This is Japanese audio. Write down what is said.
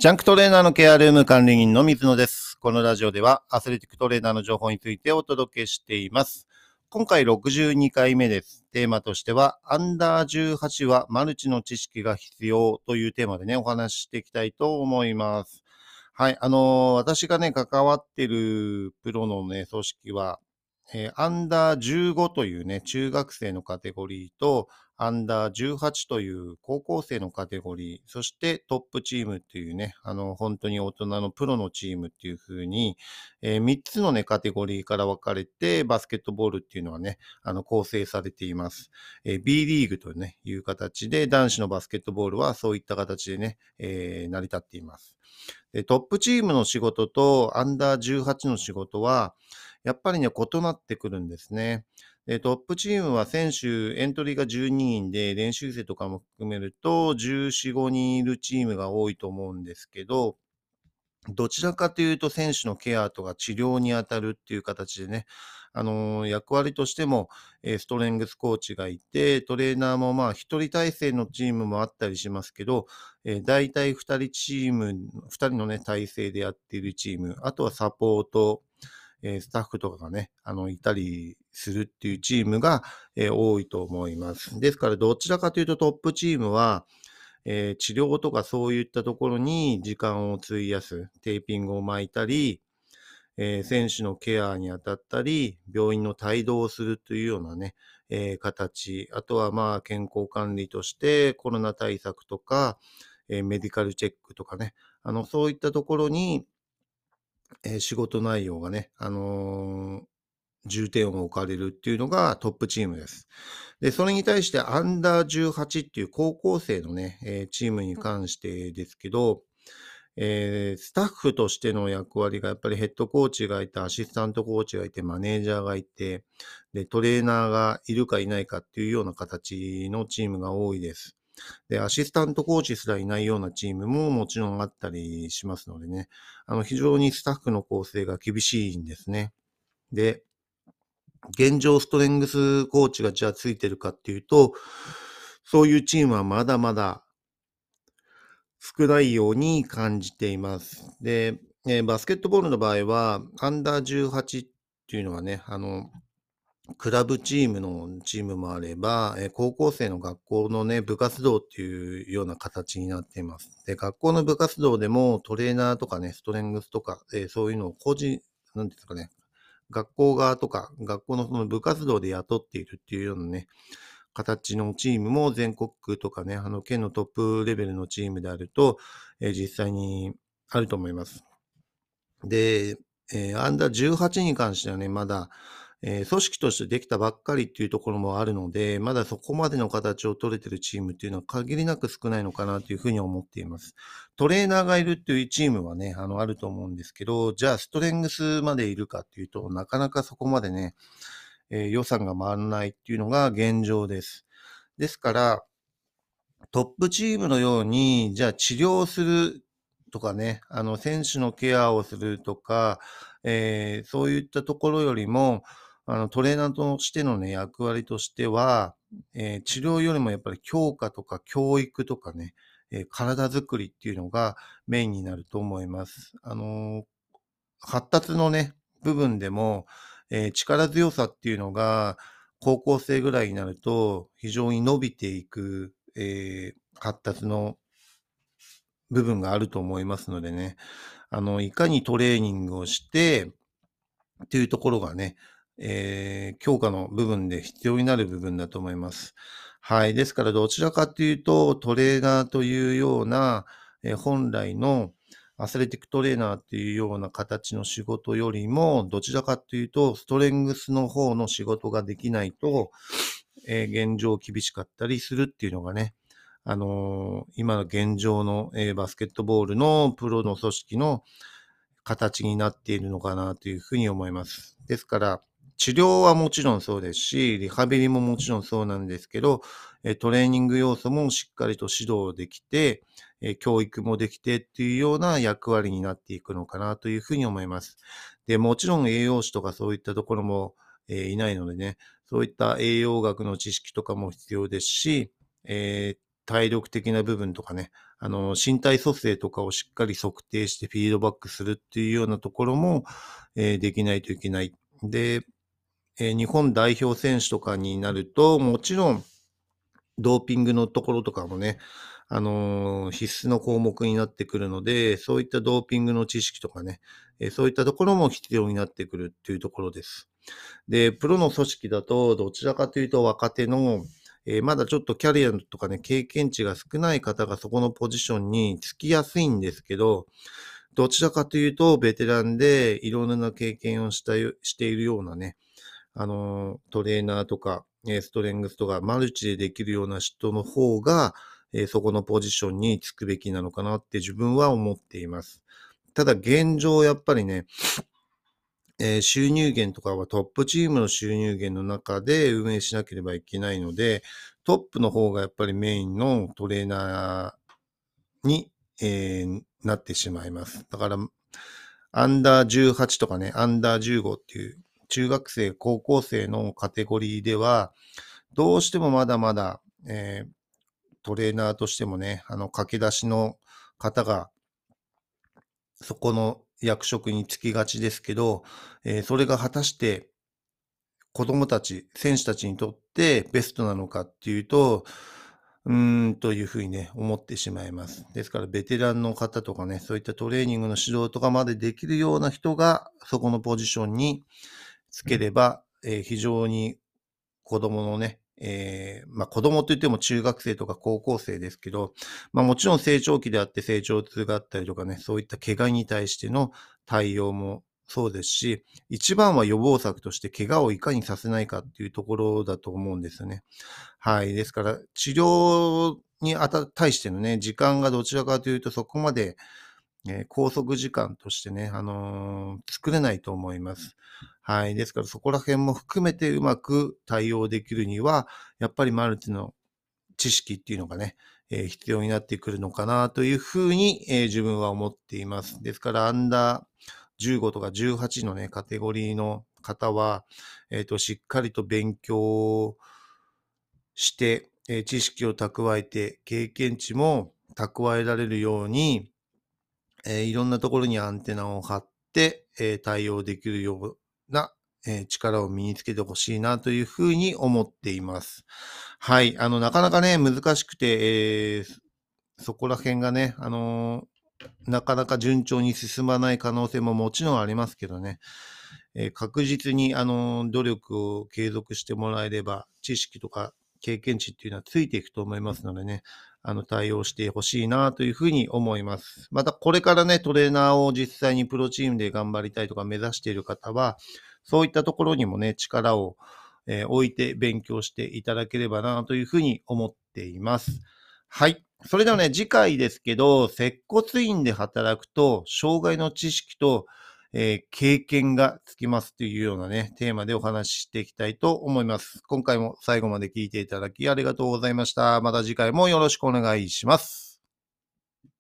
ジャンクトレーナーのケアルーム管理人の水野です。このラジオではアスレティックトレーナーの情報についてお届けしています。今回62回目です。テーマとしてはアンダー18はマルチの知識が必要というテーマでね、お話ししていきたいと思います。はい、私がね、関わってるプロのね、組織は、アンダー15というね、中学生のカテゴリーと、アンダー18という高校生のカテゴリー、そしてトップチームっていうね、本当に大人のプロのチームっていう風に、3つのね、カテゴリーから分かれて、バスケットボールっていうのはね、構成されています。B リーグとね、いう形で、男子のバスケットボールはそういった形でね、成り立っています。で、トップチームの仕事とアンダー18の仕事は、やっぱりね、異なってくるんですね。で、トップチームは選手、エントリーが12人で、練習生とかも含めると14、15人いるチームが多いと思うんですけど、どちらかというと選手のケアとか治療に当たるっていう形でね、役割としても、ストレングスコーチがいて、トレーナーもまあ一人体制のチームもあったりしますけど、大体2人のね、体制でやっているチーム、あとはサポート、スタッフとかがね、いたりするっていうチームが、多いと思います。ですから、どちらかというとトップチームは、治療とかそういったところに時間を費やす、テーピングを巻いたり、選手のケアに当たったり、病院の帯同をするというようなね、形、あとはまあ健康管理としてコロナ対策とか、メディカルチェックとかね、そういったところに、仕事内容がね、重点を置かれるっていうのがトップチームです。で、それに対してアンダー18っていう高校生のね、チームに関してですけど、スタッフとしての役割がやっぱりヘッドコーチがいて、アシスタントコーチがいて、マネージャーがいて、で、トレーナーがいるかいないかっていうような形のチームが多いです。で、アシスタントコーチすらいないようなチームももちろんあったりしますのでね、非常にスタッフの構成が厳しいんですね。で、現状ストレングスコーチがじゃあついてるかっていうと、そういうチームはまだまだ少ないように感じています。で、バスケットボールの場合は、アンダー18っていうのはね、クラブチームのチームもあれば、高校生の学校のね、部活動っていうような形になっています。で、学校の部活動でもトレーナーとかね、ストレングスとか、そういうのをなんですかね、学校側とか、学校のその部活動で雇っているっていうようなね、形のチームも全国区とかね、県のトップレベルのチームであると、実際にあると思います。で、アンダー18に関してはね、まだ、組織としてできたばっかりっていうところもあるので、まだそこまでの形を取れてるチームっていうのは限りなく少ないのかなというふうに思っています。トレーナーがいるっていうチームはね、あると思うんですけど、じゃあストレングスまでいるかっていうと、なかなかそこまでね、予算が回らないっていうのが現状です。ですから、トップチームのように、じゃあ治療するとかね、選手のケアをするとか、そういったところよりも、トレーナーとしてのね、役割としては、治療よりもやっぱり強化とか教育とかね、体づくりっていうのがメインになると思います。発達のね、部分でも、力強さっていうのが高校生ぐらいになると非常に伸びていく、発達の部分があると思いますのでね、いかにトレーニングをしてっていうところがね、強化の部分で必要になる部分だと思います。はい。ですから、どちらかというと、トレーナーというような、本来のアスレティックトレーナーというような形の仕事よりも、どちらかというと、ストレングスの方の仕事ができないと、現状厳しかったりするっていうのがね、今の現状の、バスケットボールのプロの組織の形になっているのかなというふうに思います。ですから、治療はもちろんそうですし、リハビリももちろんそうなんですけど、トレーニング要素もしっかりと指導できて、教育もできてっていうような役割になっていくのかなというふうに思います。で、もちろん栄養士とかそういったところもいないのでね、そういった栄養学の知識とかも必要ですし、体力的な部分とかね、身体組成とかをしっかり測定してフィードバックするっていうようなところも、できないといけない。で、日本代表選手とかになると、もちろんドーピングのところとかもね、必須の項目になってくるので、そういったドーピングの知識とかね、そういったところも必要になってくるっていうところです。で、プロの組織だと、どちらかというと若手の、まだちょっとキャリアとかね、経験値が少ない方がそこのポジションにつきやすいんですけど、どちらかというとベテランでいろんな経験をしているようなね、トレーナーとか、ストレングスとか、マルチでできるような人の方が、そこのポジションにつくべきなのかなって自分は思っています。ただ現状やっぱりね、収入源とかはトップチームの収入源の中で運営しなければいけないので、トップの方がやっぱりメインのトレーナーに、なってしまいます。だから、アンダー18とかね、アンダー15っていう中学生、高校生のカテゴリーでは、どうしてもまだまだ、トレーナーとしてもね、駆け出しの方が、そこの役職に就きがちですけど、それが果たして子供たち、選手たちにとってベストなのかっていうと、というふうにね、思ってしまいます。ですから、ベテランの方とかね、そういったトレーニングの指導とかまでできるような人が、そこのポジションにつければ、非常に子供のね、子供といっても中学生とか高校生ですけど、もちろん成長期であって成長痛があったりとかね、そういった怪我に対しての対応もそうですし、一番は予防策として怪我をいかにさせないかっていうところだと思うんですよね。はい。ですから、治療に対してのね、時間がどちらかというとそこまで、拘束時間としてね、作れないと思います。はい。ですからそこら辺も含めてうまく対応できるには、やっぱりマルチの知識っていうのがね、必要になってくるのかなというふうに、自分は思っています。ですからアンダー15とか18のね、カテゴリーの方は、しっかりと勉強して、知識を蓄えて、経験値も蓄えられるように、いろんなところにアンテナを張って、対応できるような、力を身につけてほしいなというふうに思っています。はい。なかなかね、難しくて、そこら辺がね、なかなか順調に進まない可能性ももちろんありますけどね、確実に、努力を継続してもらえれば、知識とか経験値っていうのはついていくと思いますのでね、対応してほしいなというふうに思います。またこれからね、トレーナーを実際にプロチームで頑張りたいとか目指している方は、そういったところにもね、力を、置いて勉強していただければなというふうに思っています。はい。それではね、次回ですけど、接骨院で働くと、障害の知識と、経験がつきますというようなね、テーマでお話ししていきたいと思います。今回も最後まで聞いていただきありがとうございました。また次回もよろしくお願いします。